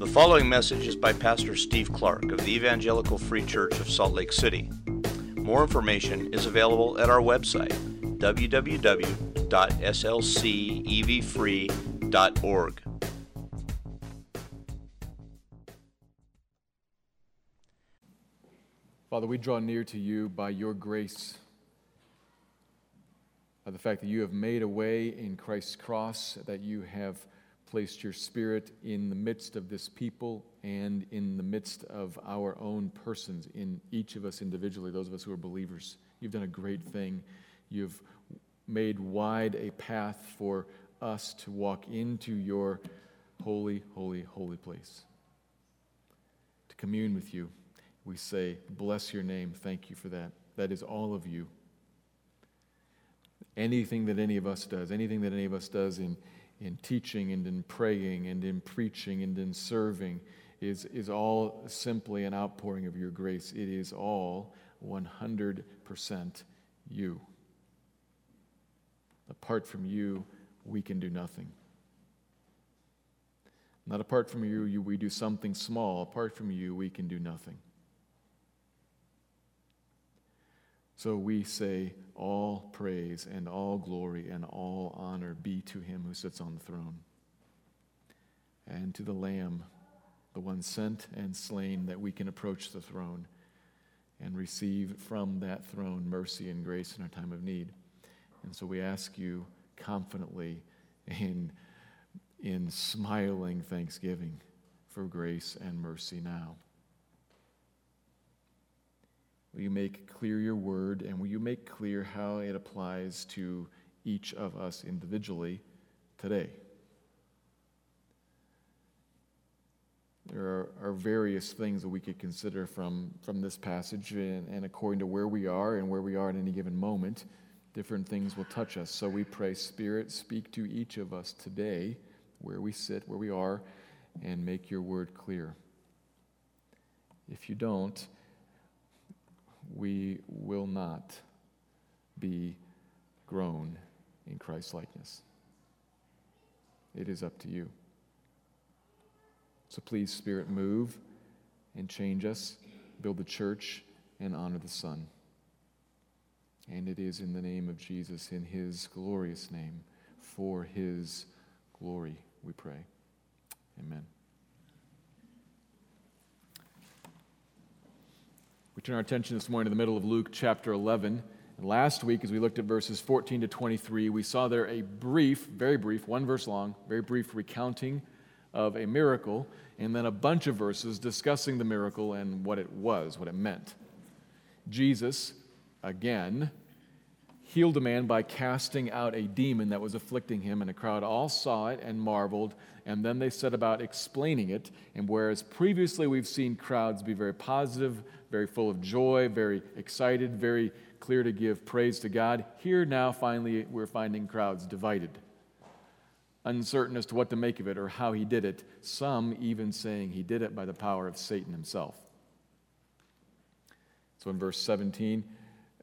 The following message is by Pastor Steve Clark of the Evangelical Free Church of Salt Lake City. More information is available at our website, www.slcevfree.org. Father, we draw near to you by your grace, by the fact that you have made a way in Christ's cross, that you have placed your Spirit in the midst of this people and in the midst of our own persons, in each of us individually, those of us who are believers. You've done a great thing. You've made wide a path for us to walk into your holy, holy, holy place, to commune with you. We say, bless your name. Thank you for that. That is all of you. Anything that any of us does, anything that any of us does in teaching and in praying and in preaching and in serving is all simply an outpouring of your grace. It is all 100% you. Apart from you, we can do nothing. Not apart from you, we do something small. Apart from you, we can do nothing. So we say, all praise and all glory and all honor be to him who sits on the throne, and to the Lamb, the one sent and slain, that we can approach the throne and receive from that throne mercy and grace in our time of need. And so we ask you confidently in smiling thanksgiving for grace and mercy now. Will you make clear your word, and will you make clear how it applies to each of us individually today? There are various things that we could consider from this passage, and according to where we are and where we are at any given moment, different things will touch us. So we pray, Spirit, speak to each of us today, where we sit, where we are, and make your word clear. If you don't, we will not be grown in Christ's likeness. It is up to you. So please, Spirit, move and change us, build the church, and honor the Son. And it is in the name of Jesus, in his glorious name, for his glory, we pray. Amen. We turn our attention this morning to the middle of Luke chapter 11. And last week, as we looked at verses 14 to 23, we saw there a brief, very brief, one verse long, very brief recounting of a miracle, and then a bunch of verses discussing the miracle and what it was, what it meant. Jesus, again, healed a man by casting out a demon that was afflicting him, and the crowd all saw it and marveled, and then they set about explaining it. And whereas previously we've seen crowds be very positive, very full of joy, very excited, very clear to give praise to God. Here now, finally, we're finding crowds divided, uncertain as to what to make of it or how he did it, some even saying he did it by the power of Satan himself. So in verse 17,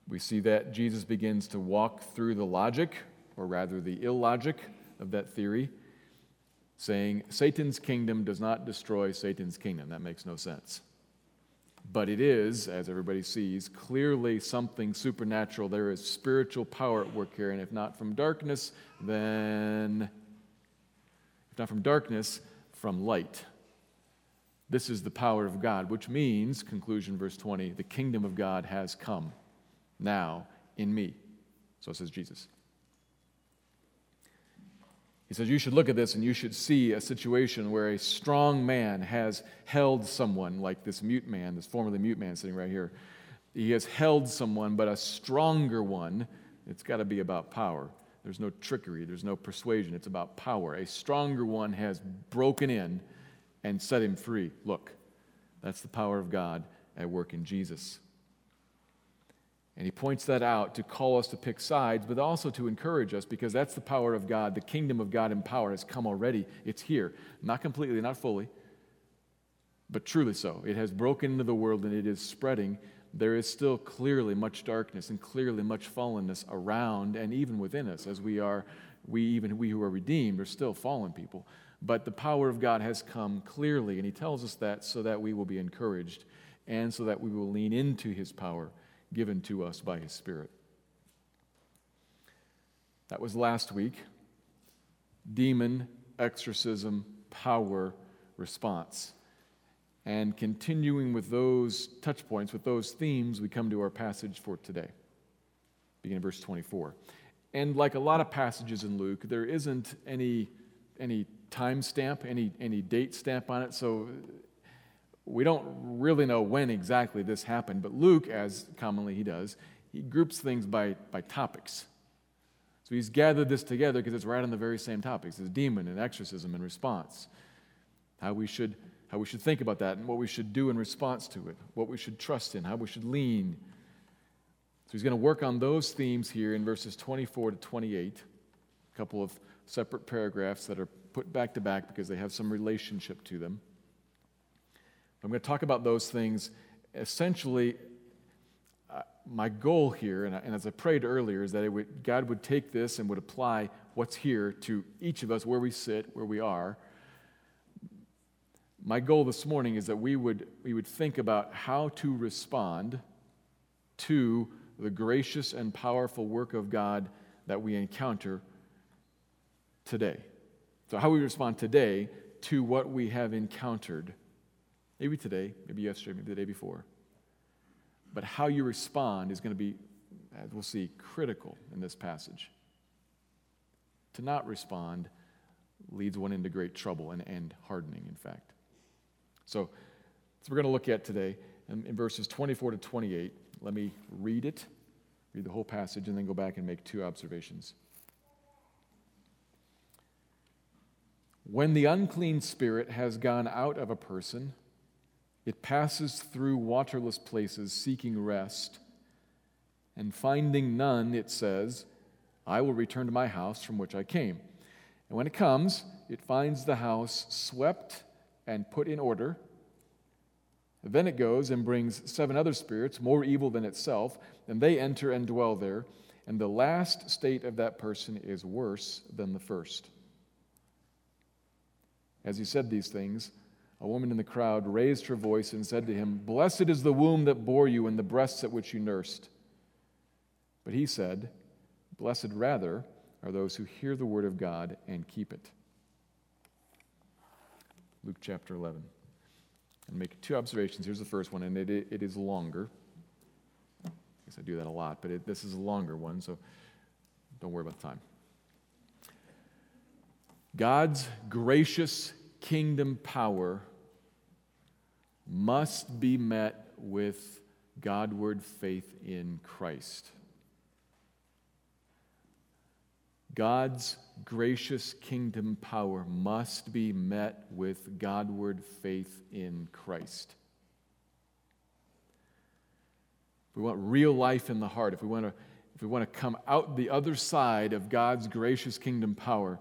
we see that Jesus begins to walk through the logic, or rather the illogic, of that theory, saying Satan's kingdom does not destroy Satan's kingdom. That makes no sense. But it is, as everybody sees, clearly something supernatural. There is spiritual power at work here, and if not from darkness, from light. This is the power of God, which means, conclusion, verse 20, the kingdom of God has come now in me. So says Jesus. He says, you should look at this and you should see a situation where a strong man has held someone, like this mute man, this formerly mute man sitting right here. He has held someone, but a stronger one. It's got to be about power. There's no trickery. There's no persuasion. It's about power. A stronger one has broken in and set him free. Look, that's the power of God at work in Jesus. And he points that out to call us to pick sides, but also to encourage us, because that's the power of God. The kingdom of God in power has come already. It's here. Not completely, not fully, but truly so. It has broken into the world and it is spreading. There is still clearly much darkness and clearly much fallenness around and even within us as we are we who are redeemed are still fallen people. But the power of God has come clearly, and he tells us that so that we will be encouraged and so that we will lean into his power given to us by his Spirit. That was last week. Demon exorcism power response. And continuing with those touch points, with those themes, we come to our passage for today. Beginning in verse 24. And like a lot of passages in Luke, there isn't any time stamp, any date stamp on it, so we don't really know when exactly this happened, but Luke, as commonly he does, he groups things by topics. So he's gathered this together because it's right on the very same topics, as demon and exorcism and response, how we should think about that and what we should do in response to it, what we should trust in, how we should lean. So he's going to work on those themes here in verses 24 to 28, a couple of separate paragraphs that are put back to back because they have some relationship to them. I'm going to talk about those things. Essentially, my goal here, and as I prayed earlier, is that God would take this and would apply what's here to each of us, where we sit, where we are. My goal this morning is that we would think about how to respond to the gracious and powerful work of God that we encounter today. So how we respond today to what we have encountered, maybe today, maybe yesterday, maybe the day before. But how you respond is going to be, as we'll see, critical in this passage. To not respond leads one into great trouble and hardening, in fact. So that's what we're going to look at today in verses 24 to 28. Let me read the whole passage, and then go back and make two observations. When the unclean spirit has gone out of a person, it passes through waterless places seeking rest, and finding none, it says, I will return to my house from which I came. And when it comes, it finds the house swept and put in order. Then it goes and brings 7 other spirits, more evil than itself, and they enter and dwell there. And the last state of that person is worse than the first. As he said these things, a woman in the crowd raised her voice and said to him, Blessed is the womb that bore you and the breasts at which you nursed. But he said, Blessed rather are those who hear the word of God and keep it. Luke chapter 11. And make 2 observations. Here's the first one, and it is longer. I guess I do that a lot, but this is a longer one, so don't worry about the time. God's gracious kingdom power must be met with Godward faith in Christ. God's gracious kingdom power must be met with Godward faith in Christ. If we want real life in the heart, if we want to come out the other side of God's gracious kingdom power,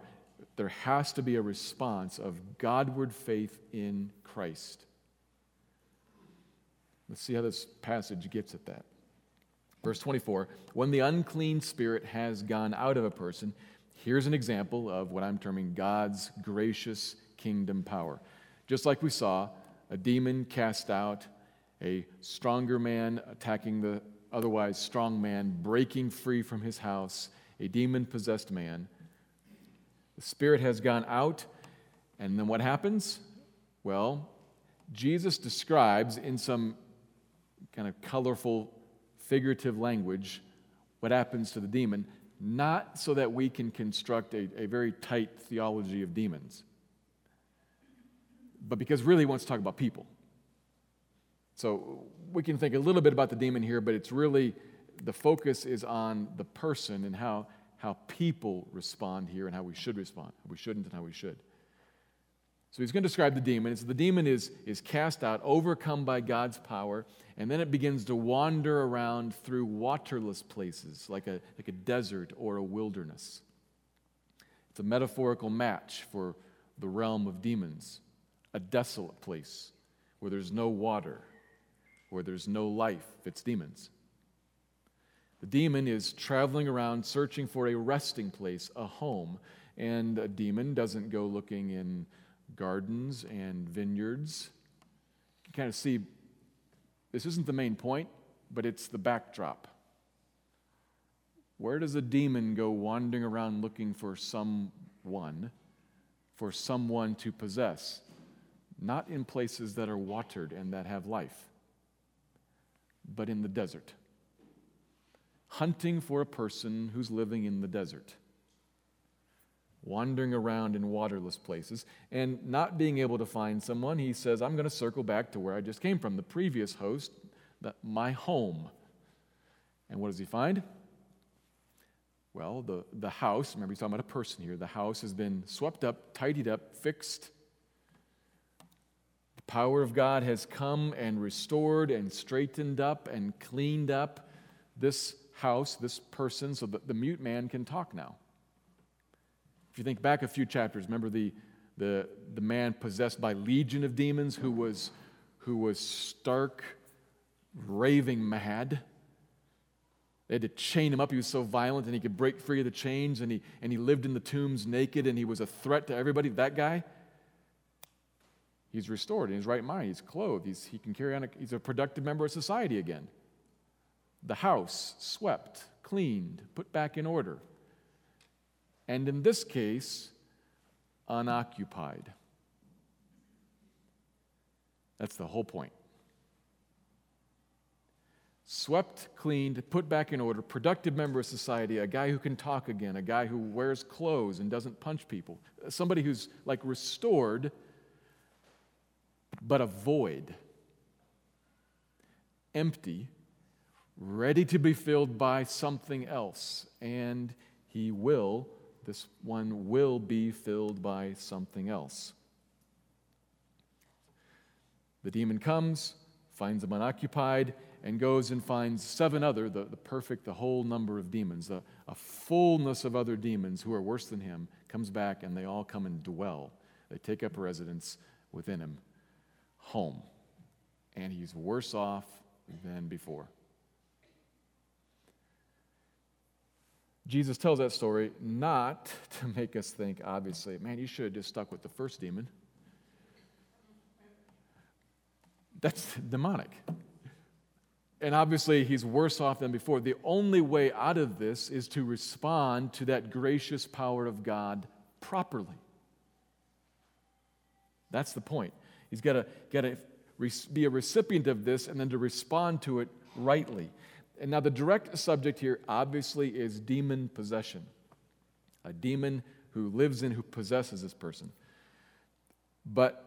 there has to be a response of Godward faith in Christ. Let's see how this passage gets at that. Verse 24, when the unclean spirit has gone out of a person, here's an example of what I'm terming God's gracious kingdom power. Just like we saw, a demon cast out, a stronger man attacking the otherwise strong man, breaking free from his house, a demon-possessed man. The spirit has gone out, and then what happens? Well, Jesus describes in some kind of colorful figurative language what happens to the demon, not so that we can construct a very tight theology of demons, but because really he wants to talk about people. So we can think a little bit about the demon here, but it's really the focus is on the person and how people respond here and how we should respond, how we shouldn't and how we should. So he's going to describe the demon. So the demon is cast out, overcome by God's power, and then it begins to wander around through waterless places, like a desert or a wilderness. It's a metaphorical match for the realm of demons, a desolate place where there's no water, where there's no life. It's demons. The demon is traveling around searching for a resting place, a home, and a demon doesn't go looking in gardens and vineyards. You kind of see, this isn't the main point, but it's the backdrop. Where does a demon go wandering around looking for someone to possess? Not in places that are watered and that have life, but in the desert. Hunting for a person who's living in the desert, wandering around in waterless places, and not being able to find someone, he says, I'm going to circle back to where I just came from, the previous host, my home. And what does he find? Well, the house, remember he's talking about a person here, the house has been swept up, tidied up, fixed. The power of God has come and restored and straightened up and cleaned up this house, this person, so that the mute man can talk now. If you think back a few chapters, remember the man possessed by legion of demons who was stark, raving mad. They had to chain him up. He was so violent, and he could break free of the chains, and he lived in the tombs naked, and he was a threat to everybody. That guy, he's restored in his right mind. He's clothed. He can carry on. He's a productive member of society again. The house swept, cleaned, put back in order. And in this case, unoccupied. That's the whole point. Swept, cleaned, put back in order, productive member of society, a guy who can talk again, a guy who wears clothes and doesn't punch people, somebody who's like restored, but a void, empty, ready to be filled by something else, and he will. This one will be filled by something else. The demon comes, finds him unoccupied, and goes and finds seven other, the whole number of demons, a fullness of other demons who are worse than him, comes back, and they all come and dwell. They take up residence within him, home. And he's worse off than before. Jesus tells that story not to make us think, obviously, man, you should have just stuck with the first demon. That's demonic. And obviously, he's worse off than before. The only way out of this is to respond to that gracious power of God properly. That's the point. He's got to be a recipient of this and then to respond to it rightly. And now the direct subject here, obviously, is demon possession. A demon who lives in, who possesses this person. But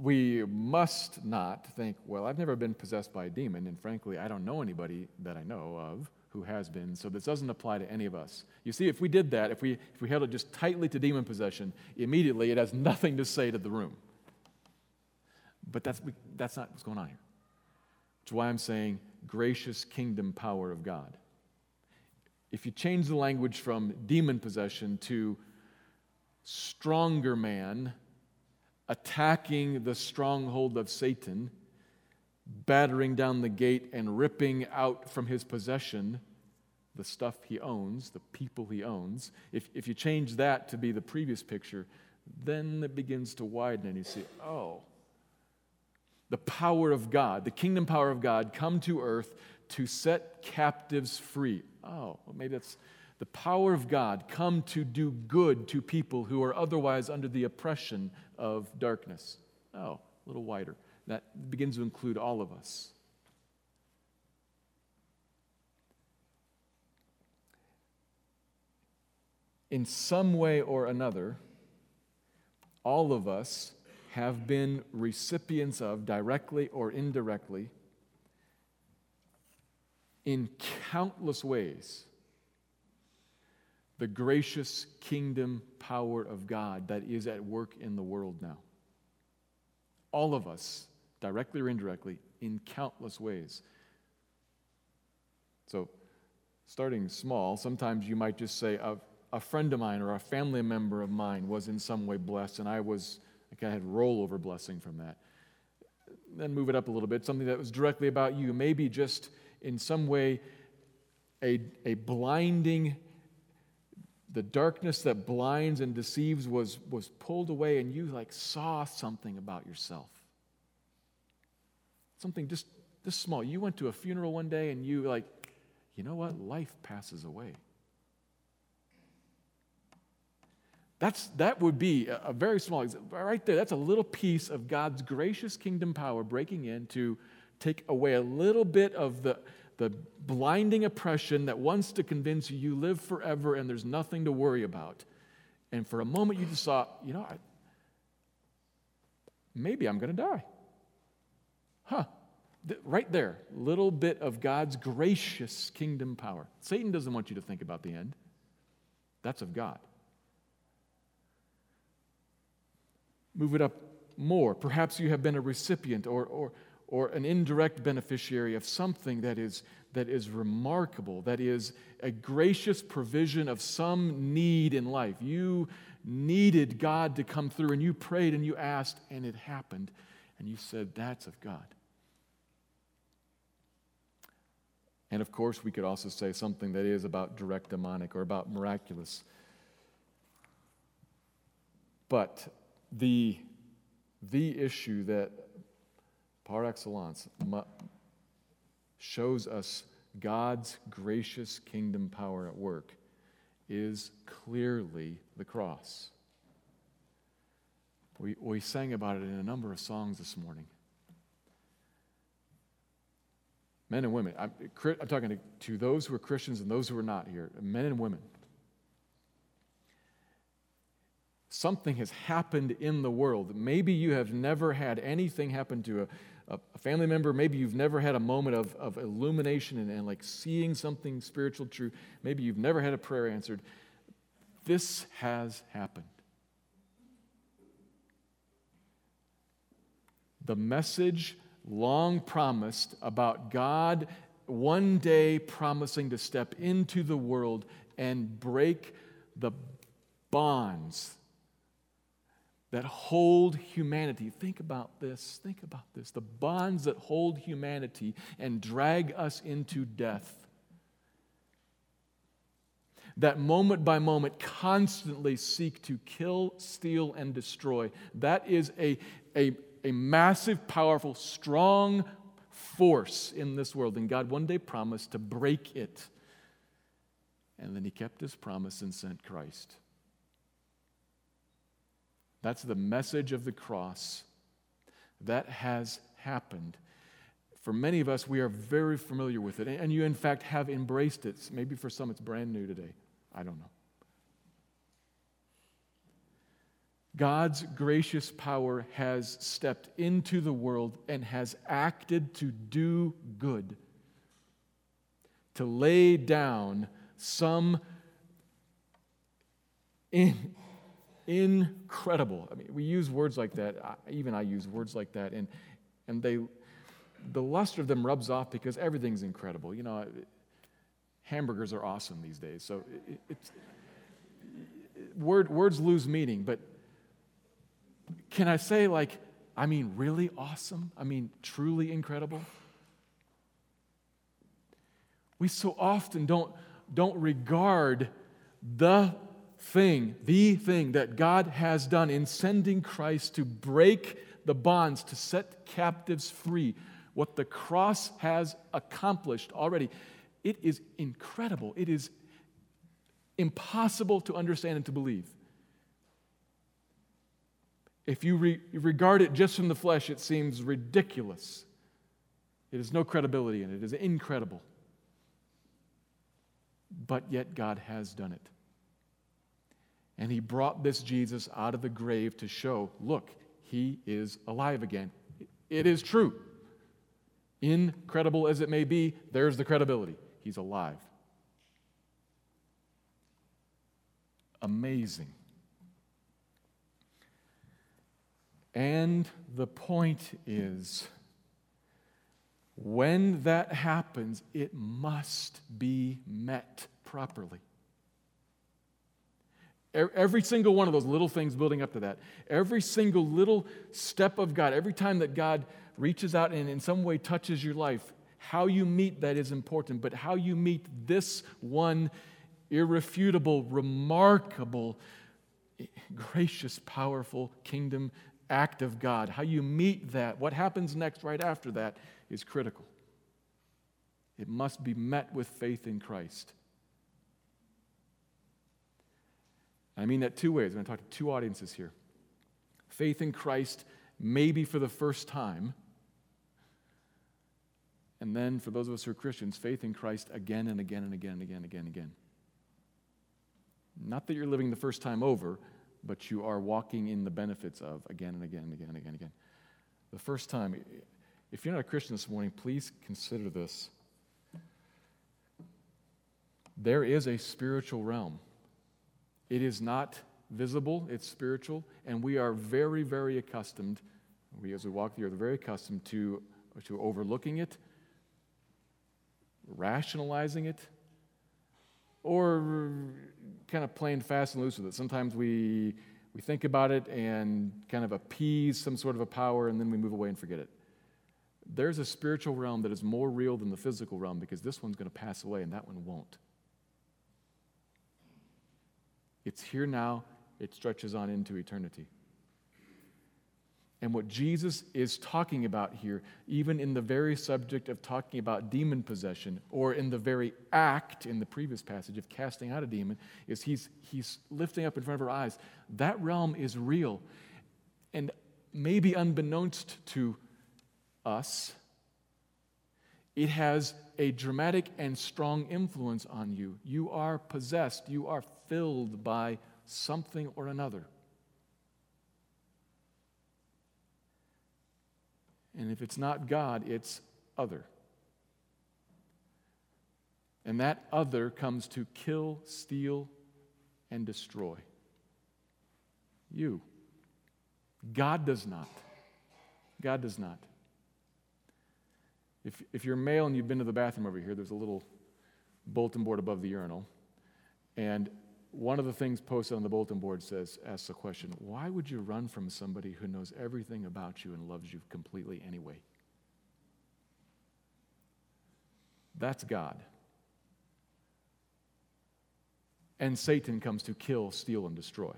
we must not think, well, I've never been possessed by a demon, and frankly, I don't know anybody that I know of who has been, so this doesn't apply to any of us. You see, if we did that, if we held it just tightly to demon possession, immediately it has nothing to say to the room. But that's not what's going on here. Which is why I'm saying gracious kingdom power of God. If you change the language from demon possession to stronger man attacking the stronghold of Satan, battering down the gate and ripping out from his possession the stuff he owns, the people he owns, if you change that to be the previous picture, then it begins to widen and you see, oh, the power of God, the kingdom power of God, come to earth to set captives free. Oh, well, maybe that's the power of God come to do good to people who are otherwise under the oppression of darkness. Oh, a little wider. That begins to include all of us. In some way or another, all of us have been recipients of, directly or indirectly, in countless ways, the gracious kingdom power of God that is at work in the world now. All of us, directly or indirectly, in countless ways. So, starting small, sometimes you might just say, a friend of mine or a family member of mine was in some way blessed, and I had rollover blessing from that. Then move it up a little bit, something that was directly about you. Maybe just in some way a blinding, the darkness that blinds and deceives was pulled away, and you like saw something about yourself. Something just this small. You went to a funeral one day and you like, you know what? Life passes away. That would be a very small example. Right there, that's a little piece of God's gracious kingdom power breaking in to take away a little bit of the blinding oppression that wants to convince you live forever and there's nothing to worry about. And for a moment you just saw, you know, maybe I'm going to die. Huh. Right there, little bit of God's gracious kingdom power. Satan doesn't want you to think about the end. That's of God. Move it up more. Perhaps you have been a recipient or an indirect beneficiary of something that is remarkable, that is a gracious provision of some need in life. You needed God to come through, and you prayed and you asked, and it happened. And you said, that's of God. And of course, we could also say something that is about direct demonic or about miraculous. But the issue that par excellence shows us God's gracious kingdom power at work is clearly the cross. We sang about it in a number of songs this morning. Men and women, I'm talking to those who are Christians and those who are not here, men and women. Something has happened in the world. Maybe you have never had anything happen to a family member. Maybe you've never had a moment of illumination and like seeing something spiritual true. Maybe you've never had a prayer answered. This has happened. The message long promised about God one day promising to step into the world and break the bonds that hold humanity. Think about this. The bonds that hold humanity and drag us into death. That moment by moment constantly seek to kill, steal, and destroy. That is a massive, powerful, strong force in this world. And God one day promised to break it. And then he kept his promise and sent Christ. That's the message of the cross. That has happened. For many of us, we are very familiar with it. And you, in fact, have embraced it. Maybe for some, it's brand new today. I don't know. God's gracious power has stepped into the world and has acted to do good, to lay down some incredible. I mean, we use words like that. I use words like that, and the luster of them rubs off because everything's incredible. You know, hamburgers are awesome these days. So words lose meaning, but. Can I say, like, I mean, really awesome? I mean, truly incredible? We so often don't regard the thing that God has done in sending Christ to break the bonds, to set captives free. What the cross has accomplished already. It is incredible. It is impossible to understand and to believe. If you regard it just from the flesh, it seems ridiculous. It has no credibility in it. It is incredible. But yet God has done it. And he brought this Jesus out of the grave to show, look, he is alive again. It is true. Incredible as it may be, there's the credibility. He's alive. Amazing. And the point is, when that happens, it must be met properly. Every single one of those little things building up to that, every single little step of God, every time that God reaches out and in some way touches your life, How you meet that is important, but how you meet this one irrefutable, remarkable, gracious, powerful kingdom act of God, how you meet that, what happens next right after that is critical. It must be met with faith in Christ. I mean that two ways. I'm going to talk to two audiences here. Faith in Christ, maybe for the first time. And then for those of us who are Christians, faith in Christ again and again and again and again and again and again. Not that you're living the first time over, but you are walking in the benefits of again and again and again and again and again. The first time, if you're not a Christian this morning, please consider this. There is a spiritual realm. It is not visible, it's spiritual, and we are very, very accustomed, we as we walk the earth, very accustomed to overlooking it, rationalizing it, or kind of playing fast and loose with it. Sometimes we think about it and kind of appease some sort of a power, and then we move away and forget it. There's a spiritual realm that is more real than the physical realm because this one's going to pass away and that one won't. It's here now. It stretches on into eternity. And what Jesus is talking about here, even in the very subject of talking about demon possession, or in the very act in the previous passage of casting out a demon, is he's lifting up in front of our eyes. That realm is real. And maybe unbeknownst to us, it has a dramatic and strong influence on you. You are possessed. You are filled by something or another. And if it's not God, it's other. And that other comes to kill, steal, and destroy. You. God does not. God does not. If you're male and you've been to the bathroom over here, there's a little bulletin board above the urinal. And one of the things posted on the bulletin board asks the question, why would you run from somebody who knows everything about you and loves you completely anyway? That's God. And Satan comes to kill, steal, and destroy.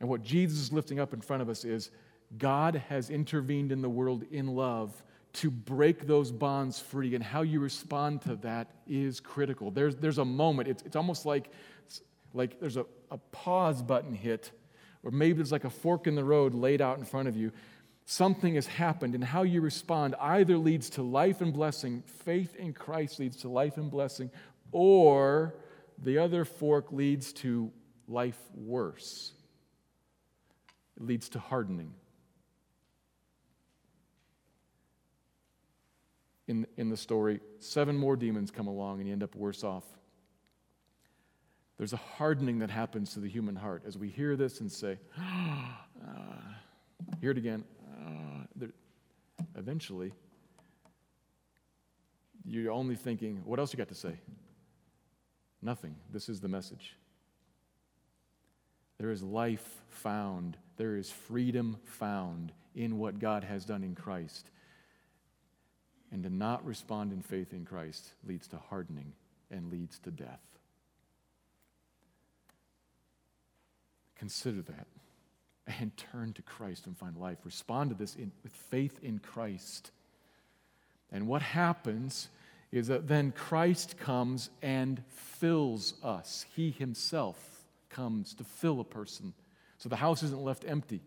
And what Jesus is lifting up in front of us is, God has intervened in the world in love to break those bonds free, and how you respond to that is critical. There's a moment. It's almost like there's a pause button hit, or maybe there's like a fork in the road laid out in front of you. Something has happened, and how you respond either leads to life and blessing. Faith in Christ leads to life and blessing, or the other fork leads to life worse. It leads to hardening. In the story, 7 more demons come along and you end up worse off. There's a hardening that happens to the human heart as we hear this and say, hear it again. Eventually, you're only thinking, what else you got to say? Nothing. This is the message. There is life found. There is freedom found in what God has done in Christ. And to not respond in faith in Christ leads to hardening and leads to death. Consider that and turn to Christ and find life. Respond to this with faith in Christ. And what happens is that then Christ comes and fills us. He himself comes to fill a person. So the house isn't left empty.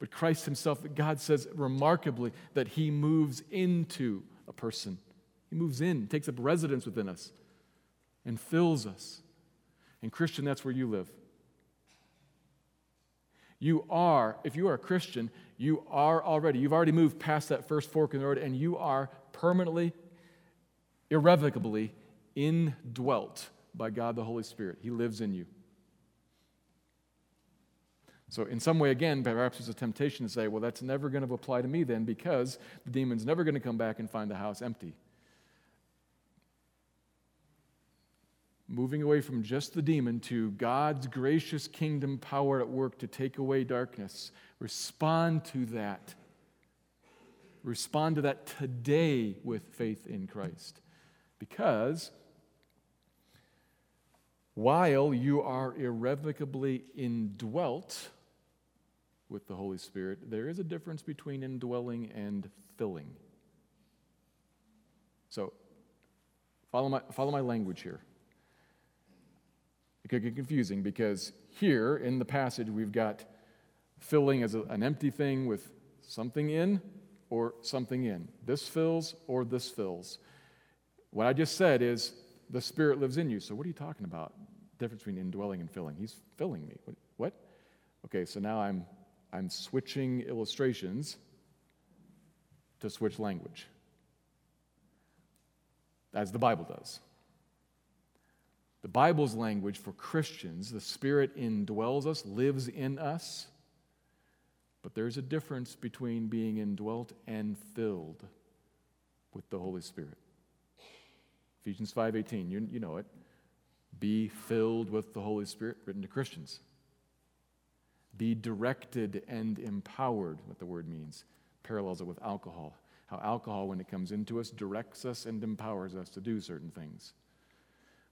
But Christ himself, God says remarkably that he moves into a person. He moves in, takes up residence within us, and fills us. And Christian, that's where you live. You are, if you are a Christian, you are already, you've already moved past that first fork in the road, and you are permanently, irrevocably indwelt by God the Holy Spirit. He lives in you. So in some way, again, perhaps there's a temptation to say, well, that's never going to apply to me then because the demon's never going to come back and find the house empty. Moving away from just the demon to God's gracious kingdom power at work to take away darkness. Respond to that Respond to that today with faith in Christ. Because while you are irrevocably indwelt with the Holy Spirit, there is a difference between indwelling and filling. So follow my language here. It could get confusing because here in the passage we've got filling as an empty thing with something in or something in. This fills or this fills. What I just said is the Spirit lives in you. So what are you talking about? Difference between indwelling and filling. He's filling me. What? Okay, so now I'm switching illustrations to switch language. As the Bible does. The Bible's language for Christians, the Spirit indwells us, lives in us, but there's a difference between being indwelt and filled with the Holy Spirit. Ephesians 5:18, you know it. Be filled with the Holy Spirit, written to Christians. Be directed and empowered, what the word means, parallels it with alcohol. How alcohol, when it comes into us, directs us and empowers us to do certain things.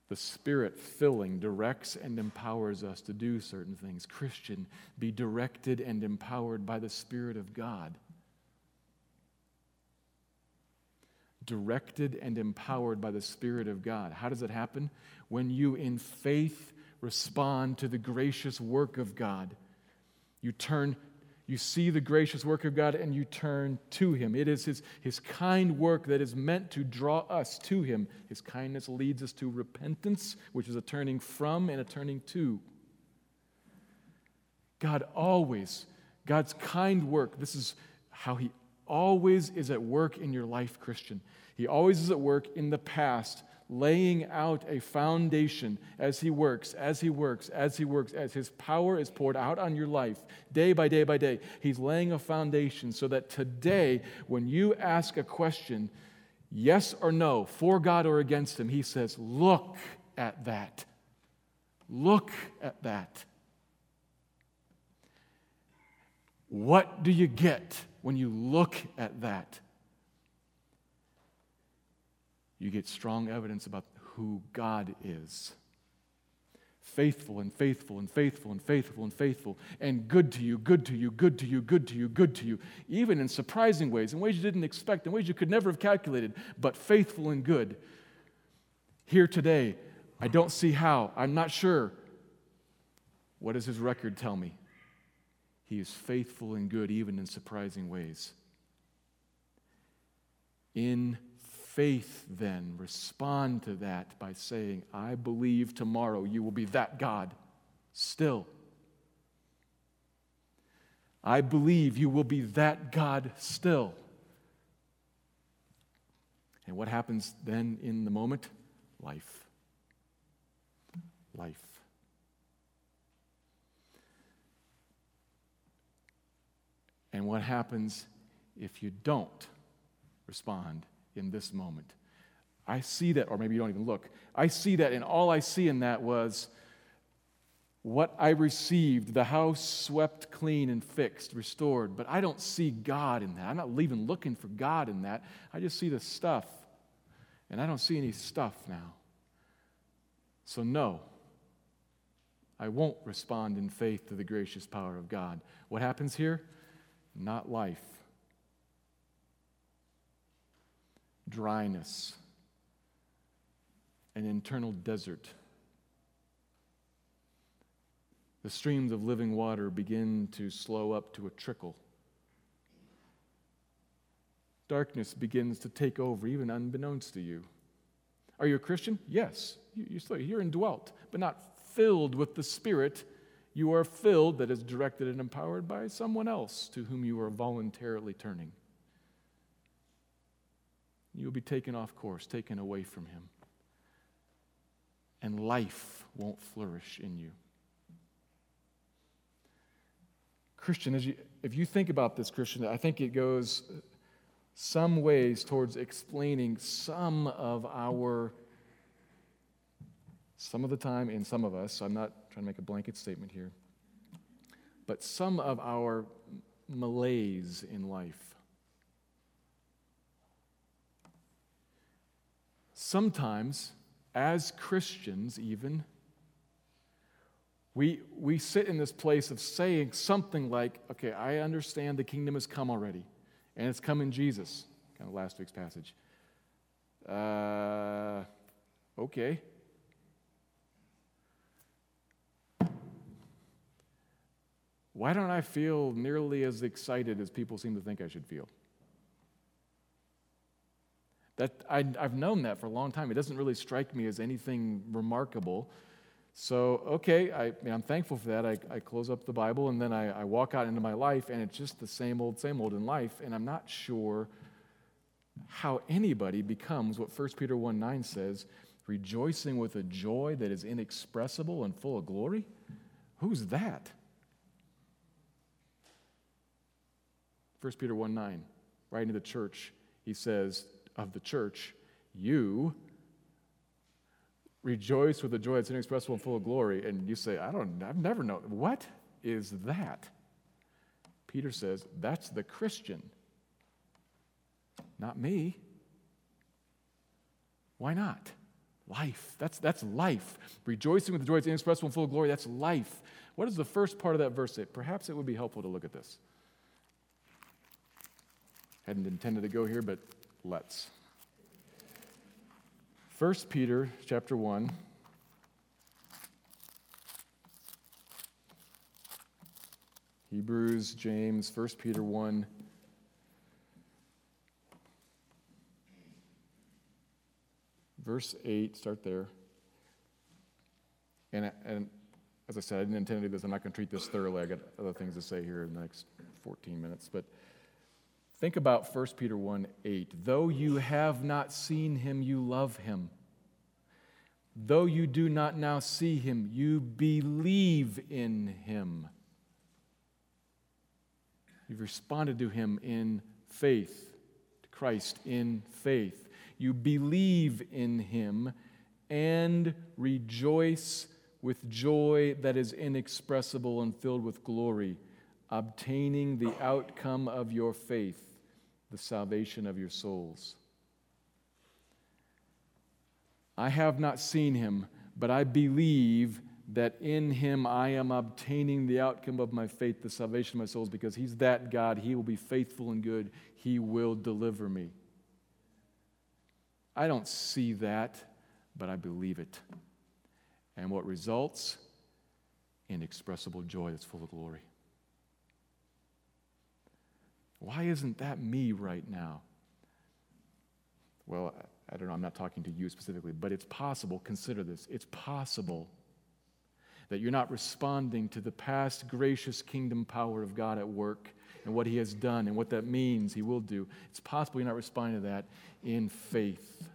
The Spirit filling directs and empowers us to do certain things. Christian, be directed and empowered by the Spirit of God. Directed and empowered by the Spirit of God. How does it happen? When you, in faith, respond to the gracious work of God. You see the gracious work of God and you turn to Him. It is His kind work that is meant to draw us to Him. His kindness leads us to repentance, which is a turning from and a turning to. God's kind work, this is how He always is at work in your life, Christian. He always is at work in the past, laying out a foundation as He works, as He works, as He works, as His power is poured out on your life, day by day by day. He's laying a foundation so that today, when you ask a question, yes or no, for God or against Him, He says, look at that. Look at that. What do you get when you look at that? You get strong evidence about who God is. Faithful and faithful and faithful and faithful and faithful and good to you, good to you, good to you, good to you, good to you. Even in surprising ways, in ways you didn't expect, in ways you could never have calculated, but faithful and good. Here today, I don't see how, I'm not sure. What does His record tell me? He is faithful and good even in surprising ways. In faith, then, respond to that by saying, I believe tomorrow you will be that God still. I believe you will be that God still. And what happens then in the moment? Life. Life. And what happens if you don't respond? In this moment, I see that, or maybe you don't even look. I see that, and all I see in that was what I received, the house swept clean and fixed, restored. But I don't see God in that. I'm not even looking for God in that. I just see the stuff, and I don't see any stuff now. So no, I won't respond in faith to the gracious power of God. What happens here? Not life. Dryness, an internal desert. The streams of living water begin to slow up to a trickle. Darkness begins to take over, even unbeknownst to you. Are you a Christian? Yes. You're indwelt, but not filled with the Spirit. You are filled, that is directed and empowered by someone else to whom you are voluntarily turning. You'll be taken off course, taken away from Him. And life won't flourish in you. Christian, if you think about this, Christian, I think it goes some ways towards explaining some of the time in some of us, I'm not trying to make a blanket statement here, but some of our malaise in life. sometimes, as Christians even, we sit in this place of saying something like, okay, I understand the kingdom has come already, and it's come in Jesus, kind of last week's passage. Okay. Why don't I feel nearly as excited as people seem to think I should feel? That I've known that for a long time. It doesn't really strike me as anything remarkable. So, okay, I'm thankful for that. I close up the Bible, and then I walk out into my life, and it's just the same old in life, and I'm not sure how anybody becomes what 1 Peter 1:9 says, rejoicing with a joy that is inexpressible and full of glory. Who's that? 1 Peter 1:9, writing to the church, he says, of the church, you rejoice with a joy that's inexpressible and full of glory. And you say, I've never known. What is that? Peter says, that's the Christian, not me. Why not? Life. That's life. Rejoicing with the joy that's inexpressible and full of glory, that's life. What does the first part of that verse say? Perhaps it would be helpful to look at this. Hadn't intended to go here, but let's. 1 Peter chapter 1, Hebrews, James, 1 Peter 1. Verse 8, start there. And as I said, I didn't intend to do this. I'm not going to treat this thoroughly. I got other things to say here in the next 14 minutes. But think about 1 Peter 1:8. Though you have not seen him, you love him. Though you do not now see him, you believe in him. You've responded to him in faith, to Christ in faith. You believe in him and rejoice with joy that is inexpressible and filled with glory, obtaining the outcome of your faith, the salvation of your souls. I have not seen him, but I believe that in him I am obtaining the outcome of my faith, the salvation of my souls, because he's that God. He will be faithful and good. He will deliver me. I don't see that, but I believe it. And what results? Inexpressible joy that's full of glory. Why isn't that me right now? Well, I don't know. I'm not talking to you specifically, but it's possible. Consider this. It's possible that you're not responding to the past gracious kingdom power of God at work and what he has done and what that means he will do. It's possible you're not responding to that in faith,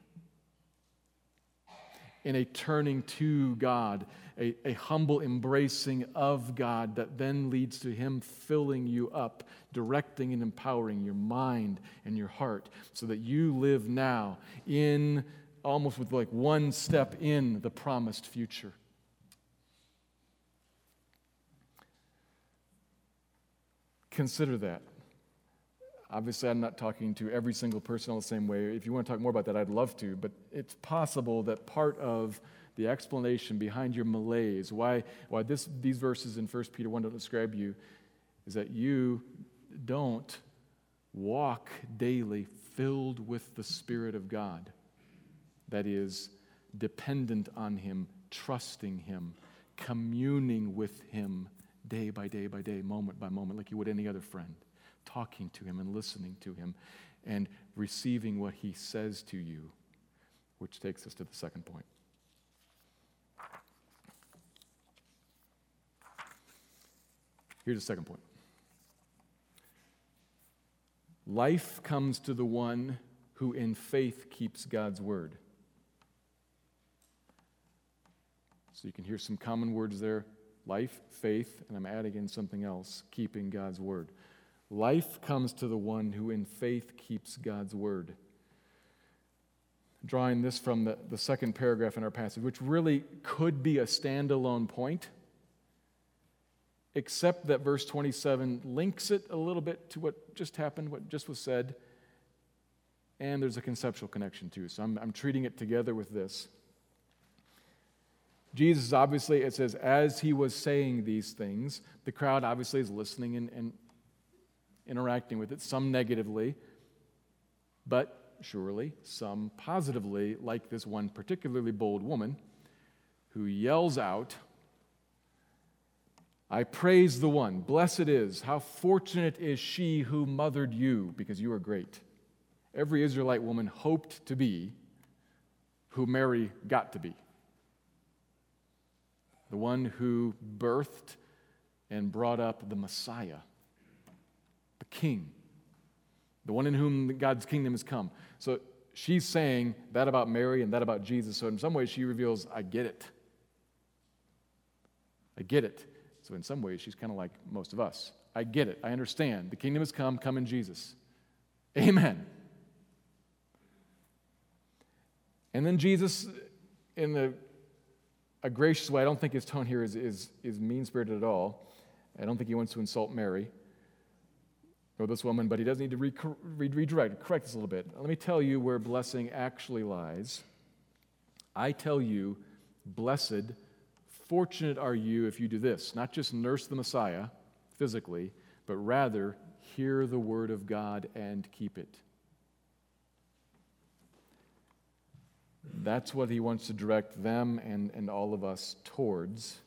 in a turning to God, a humble embracing of God that then leads to him filling you up, directing and empowering your mind and your heart so that you live now in almost with like one step in the promised future. Consider that. Obviously, I'm not talking to every single person all the same way. If you want to talk more about that, I'd love to. But it's possible that part of the explanation behind your malaise, why these verses in 1 Peter 1 don't describe you, is that you don't walk daily filled with the Spirit of God. That is, dependent on him, trusting him, communing with him day by day, moment by moment, like you would any other friend. Talking to him and listening to him and receiving what he says to you, which takes us to the second point. Here's the second point. Life comes to the one who in faith keeps God's word. So you can hear some common words there. Life, faith, and I'm adding in something else, keeping God's word. Life comes to the one who in faith keeps God's word. Drawing this from the second paragraph in our passage, which really could be a standalone point, except that verse 27 links it a little bit to what just happened, what just was said, and there's a conceptual connection too. So I'm treating it together with this. Jesus, obviously, it says, as he was saying these things, the crowd obviously is listening and interacting with it, some negatively, but surely some positively, like this one particularly bold woman who yells out, I praise the one, blessed is, how fortunate is she who mothered you, because you are great. Every Israelite woman hoped to be who Mary got to be. The one who birthed and brought up the Messiah, the King, the one in whom God's kingdom has come. So she's saying that about Mary and that about Jesus. So in some ways she reveals, I get it. I get it. So in some ways she's kind of like most of us. I get it. I understand. The kingdom has come. Come in Jesus. Amen. And then Jesus, in a gracious way, I don't think his tone here is mean-spirited at all. I don't think he wants to insult Mary or this woman, but he does need to correct this a little bit. Let me tell you where blessing actually lies. I tell you, blessed, fortunate are you if you do this, not just nurse the Messiah physically, but rather hear the word of God and keep it. That's what he wants to direct them and all of us towards.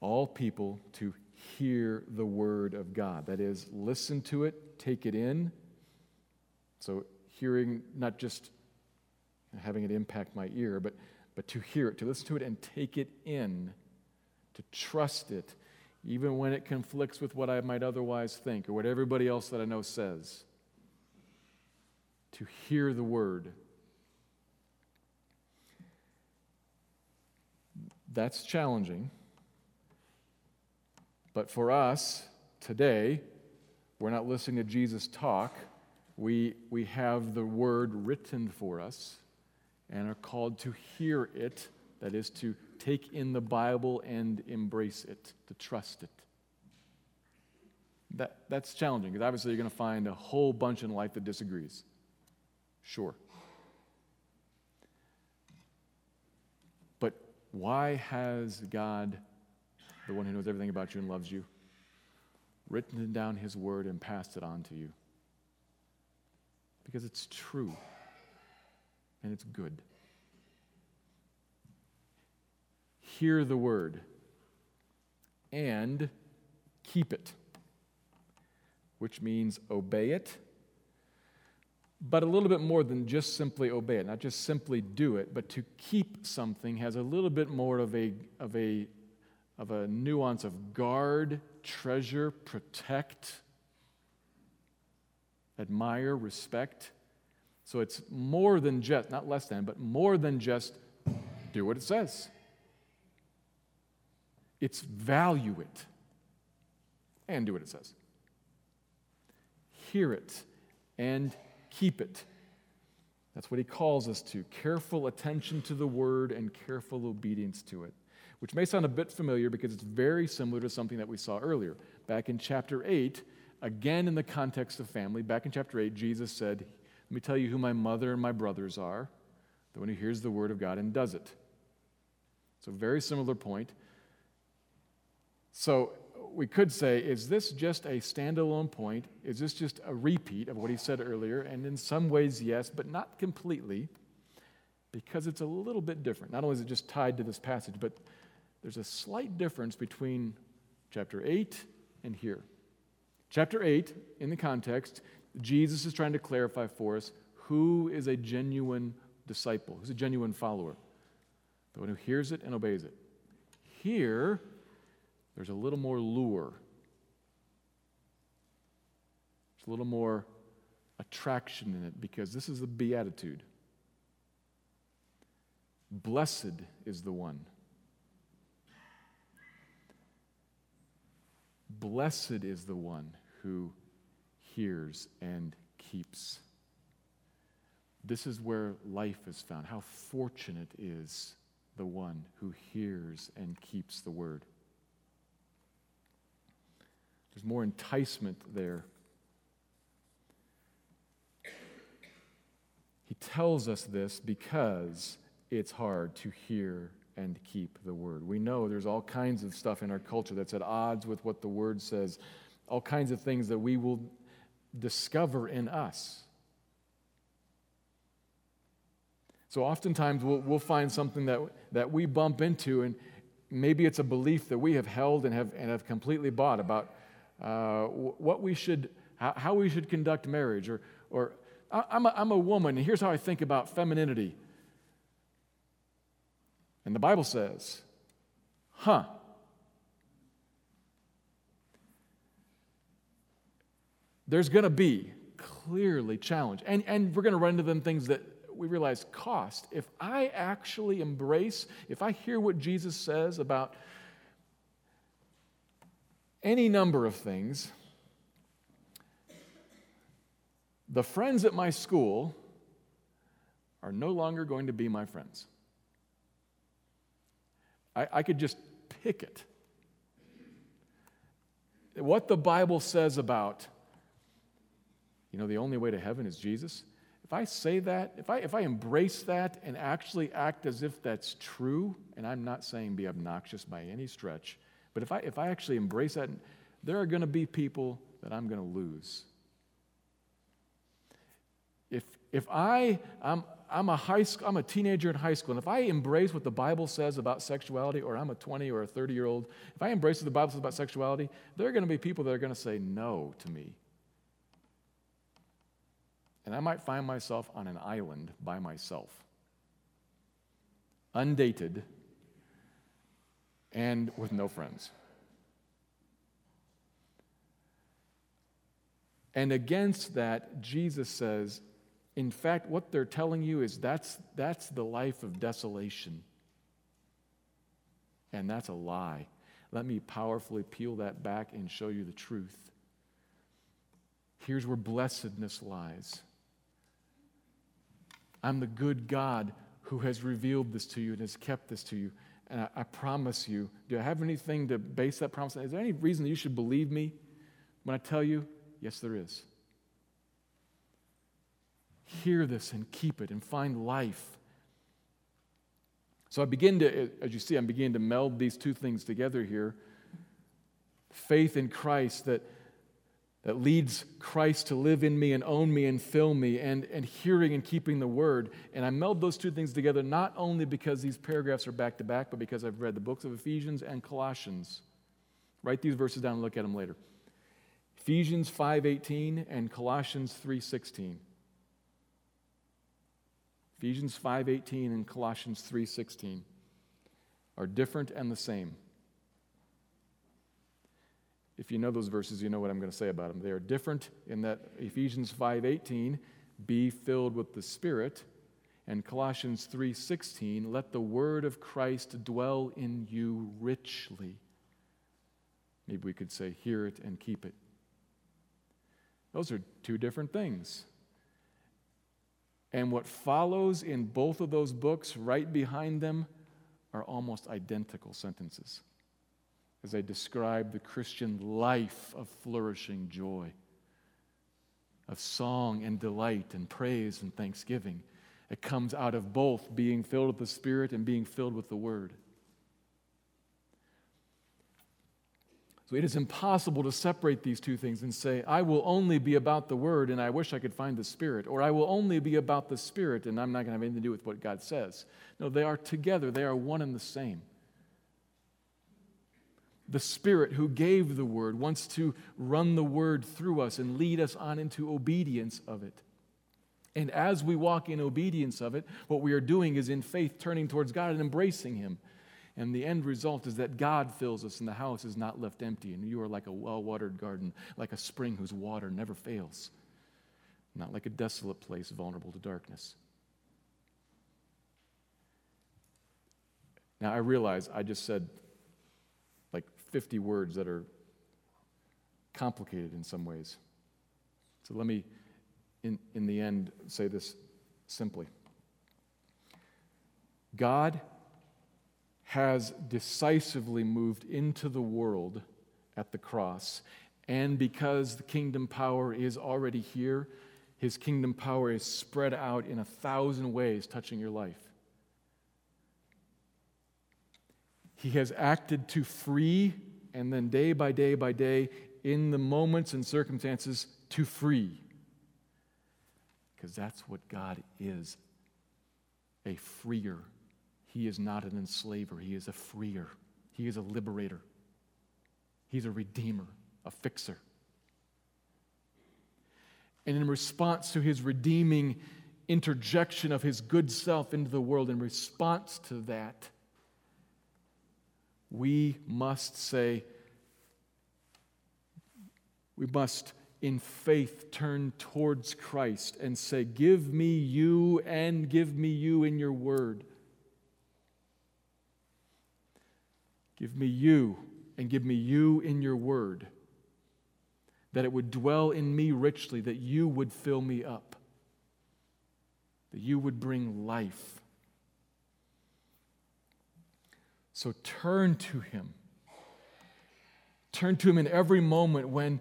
All people to hear the word of God. That is, listen to it, take it in. So hearing, not just having it impact my ear, but to hear it, to listen to it and take it in, to trust it, even when it conflicts with what I might otherwise think or what everybody else that I know says. To hear the word. That's challenging. But for us, today, we're not listening to Jesus talk. We have the word written for us and are called to hear it. That is, to take in the Bible and embrace it, to trust it. That's challenging, because obviously you're going to find a whole bunch in life that disagrees. Sure. But why has God, the one who knows everything about you and loves you, written down his word and passed it on to you? Because it's true and it's good. Hear the word and keep it, which means obey it. But a little bit more than just simply obey it, not just simply do it, but to keep something has a little bit more of a nuance of guard, treasure, protect, admire, respect. So it's more than just, not less than, but more than just do what it says. It's value it and do what it says. Hear it and keep it. That's what he calls us to, careful attention to the word and careful obedience to it, which may sound a bit familiar because it's very similar to something that we saw earlier. Back in chapter 8, again in the context of family, back in chapter 8, Jesus said, let me tell you who my mother and my brothers are, the one who hears the word of God and does it. So very similar point. So we could say, is this just a standalone point? Is this just a repeat of what he said earlier? And in some ways, yes, but not completely, because it's a little bit different. Not only is it just tied to this passage, but there's a slight difference between chapter 8 and here. Chapter 8, in the context, Jesus is trying to clarify for us who is a genuine disciple, who's a genuine follower, the one who hears it and obeys it. Here, there's a little more lure. There's a little more attraction in it because this is the beatitude. Blessed is the one. Blessed is the one who hears and keeps. This is where life is found. How fortunate is the one who hears and keeps the word. There's more enticement there. He tells us this because it's hard to hear and keep the word. We know there's all kinds of stuff in our culture that's at odds with what the word says, all kinds of things that we will discover in us. So oftentimes we'll find something that we bump into, and maybe it's a belief that we have held and have completely bought about what we should, how we should conduct marriage, or I'm a woman, and here's how I think about femininity. And the Bible says, huh. There's going to be clearly challenge. And we're going to run into them things that we realize cost. If I actually embrace, if I hear what Jesus says about any number of things, the friends at my school are no longer going to be my friends. I could just pick it. What the Bible says about, the only way to heaven is Jesus. If I say that, if I embrace that and actually act as if that's true, and I'm not saying be obnoxious by any stretch, but if I actually embrace that, there are going to be people that I'm going to lose. If I'm a teenager in high school, and if I embrace what the Bible says about sexuality, or I'm a 20 or a 30-year-old, if I embrace what the Bible says about sexuality, there are going to be people that are going to say no to me. And I might find myself on an island by myself, undated, and with no friends. And against that, Jesus says, in fact, what they're telling you is that's the life of desolation. And that's a lie. Let me powerfully peel that back and show you the truth. Here's where blessedness lies. I'm the good God who has revealed this to you and has kept this to you. And I promise you, do I have anything to base that promise on? Is there any reason that you should believe me when I tell you? Yes, there is. Hear this and keep it and find life. So I begin to, as you see, I'm beginning to meld these two things together here. Faith in Christ that leads Christ to live in me and own me and fill me, and hearing and keeping the word. And I meld those two things together not only because these paragraphs are back to back, but because I've read the books of Ephesians and Colossians. Write these verses down and look at them later. Ephesians 5:18 and Colossians 3:16. Ephesians 5:18 and Colossians 3:16 are different and the same. If you know those verses, you know what I'm going to say about them. They are different in that Ephesians 5:18, be filled with the Spirit, and Colossians 3:16, let the word of Christ dwell in you richly. Maybe we could say, hear it and keep it. Those are two different things. And what follows in both of those books, right behind them, are almost identical sentences as they describe the Christian life of flourishing joy, of song and delight and praise and thanksgiving. It comes out of both being filled with the Spirit and being filled with the Word. So it is impossible to separate these two things and say, I will only be about the Word and I wish I could find the Spirit, or I will only be about the Spirit and I'm not going to have anything to do with what God says. No, they are together. They are one and the same. The Spirit who gave the Word wants to run the Word through us and lead us on into obedience of it. And as we walk in obedience of it, what we are doing is in faith turning towards God and embracing Him. And the end result is that God fills us and the house is not left empty. And you are like a well-watered garden, like a spring whose water never fails. Not like a desolate place vulnerable to darkness. Now I realize I just said like 50 words that are complicated in some ways. So let me, in the end, say this simply. God has decisively moved into the world at the cross. And because the kingdom power is already here, His kingdom power is spread out in 1,000 ways, touching your life. He has acted to free, and then day by day by day, in the moments and circumstances, to free. Because that's what God is, a freer. He is not an enslaver. He is a freer. He is a liberator. He's a redeemer, a fixer. And in response to his redeeming interjection of his good self into the world, in response to that, we must say, we must in faith turn towards Christ and say, give me you and give me you in your word. Give me you and give me you in your word. That it would dwell in me richly, that you would fill me up, that you would bring life. So turn to him. Turn to him in every moment when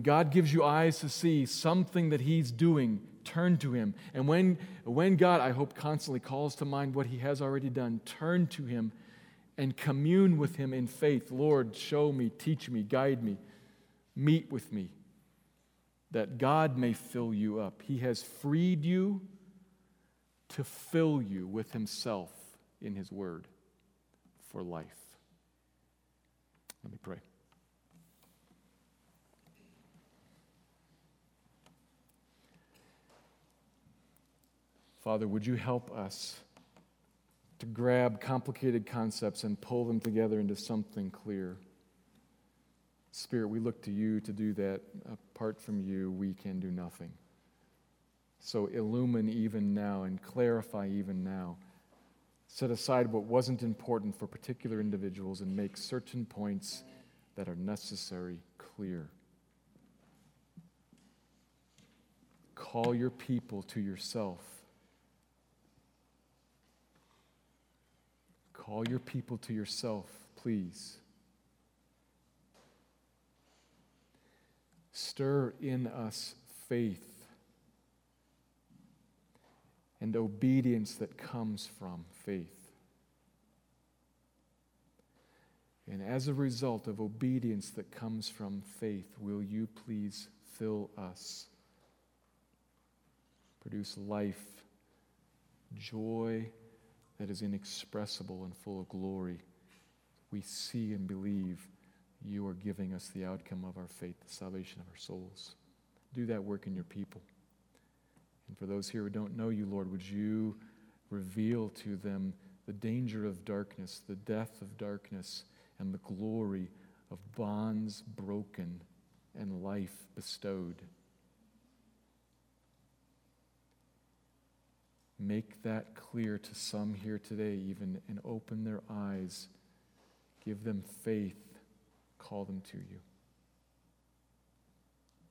God gives you eyes to see something that he's doing, turn to him. And when God, I hope, constantly calls to mind what he has already done, turn to him and commune with him in faith. Lord, show me, teach me, guide me. Meet with me, that God may fill you up. He has freed you to fill you with himself in his word for life. Let me pray. Father, would you help us to grab complicated concepts and pull them together into something clear? Spirit, we look to you to do that. Apart from you, we can do nothing. So illumine even now and clarify even now. Set aside what wasn't important for particular individuals and make certain points that are necessary clear. Call your people to yourself. Call your people to yourself, please. Stir in us faith and obedience that comes from faith. And as a result of obedience that comes from faith, will you please fill us? Produce life, joy that is inexpressible and full of glory. We see and believe you are giving us the outcome of our faith, the salvation of our souls. Do that work in your people. And for those here who don't know you, Lord, would you reveal to them the danger of darkness, the death of darkness, and the glory of bonds broken and life bestowed. Make that clear to some here today even, and open their eyes. Give them faith. Call them to you.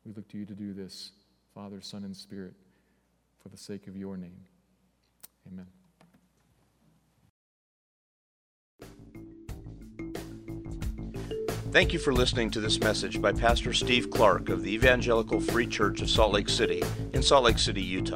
We look to you to do this, Father, Son, and Spirit, for the sake of your name. Amen. Thank you for listening to this message by Pastor Steve Clark of the Evangelical Free Church of Salt Lake City in Salt Lake City, Utah.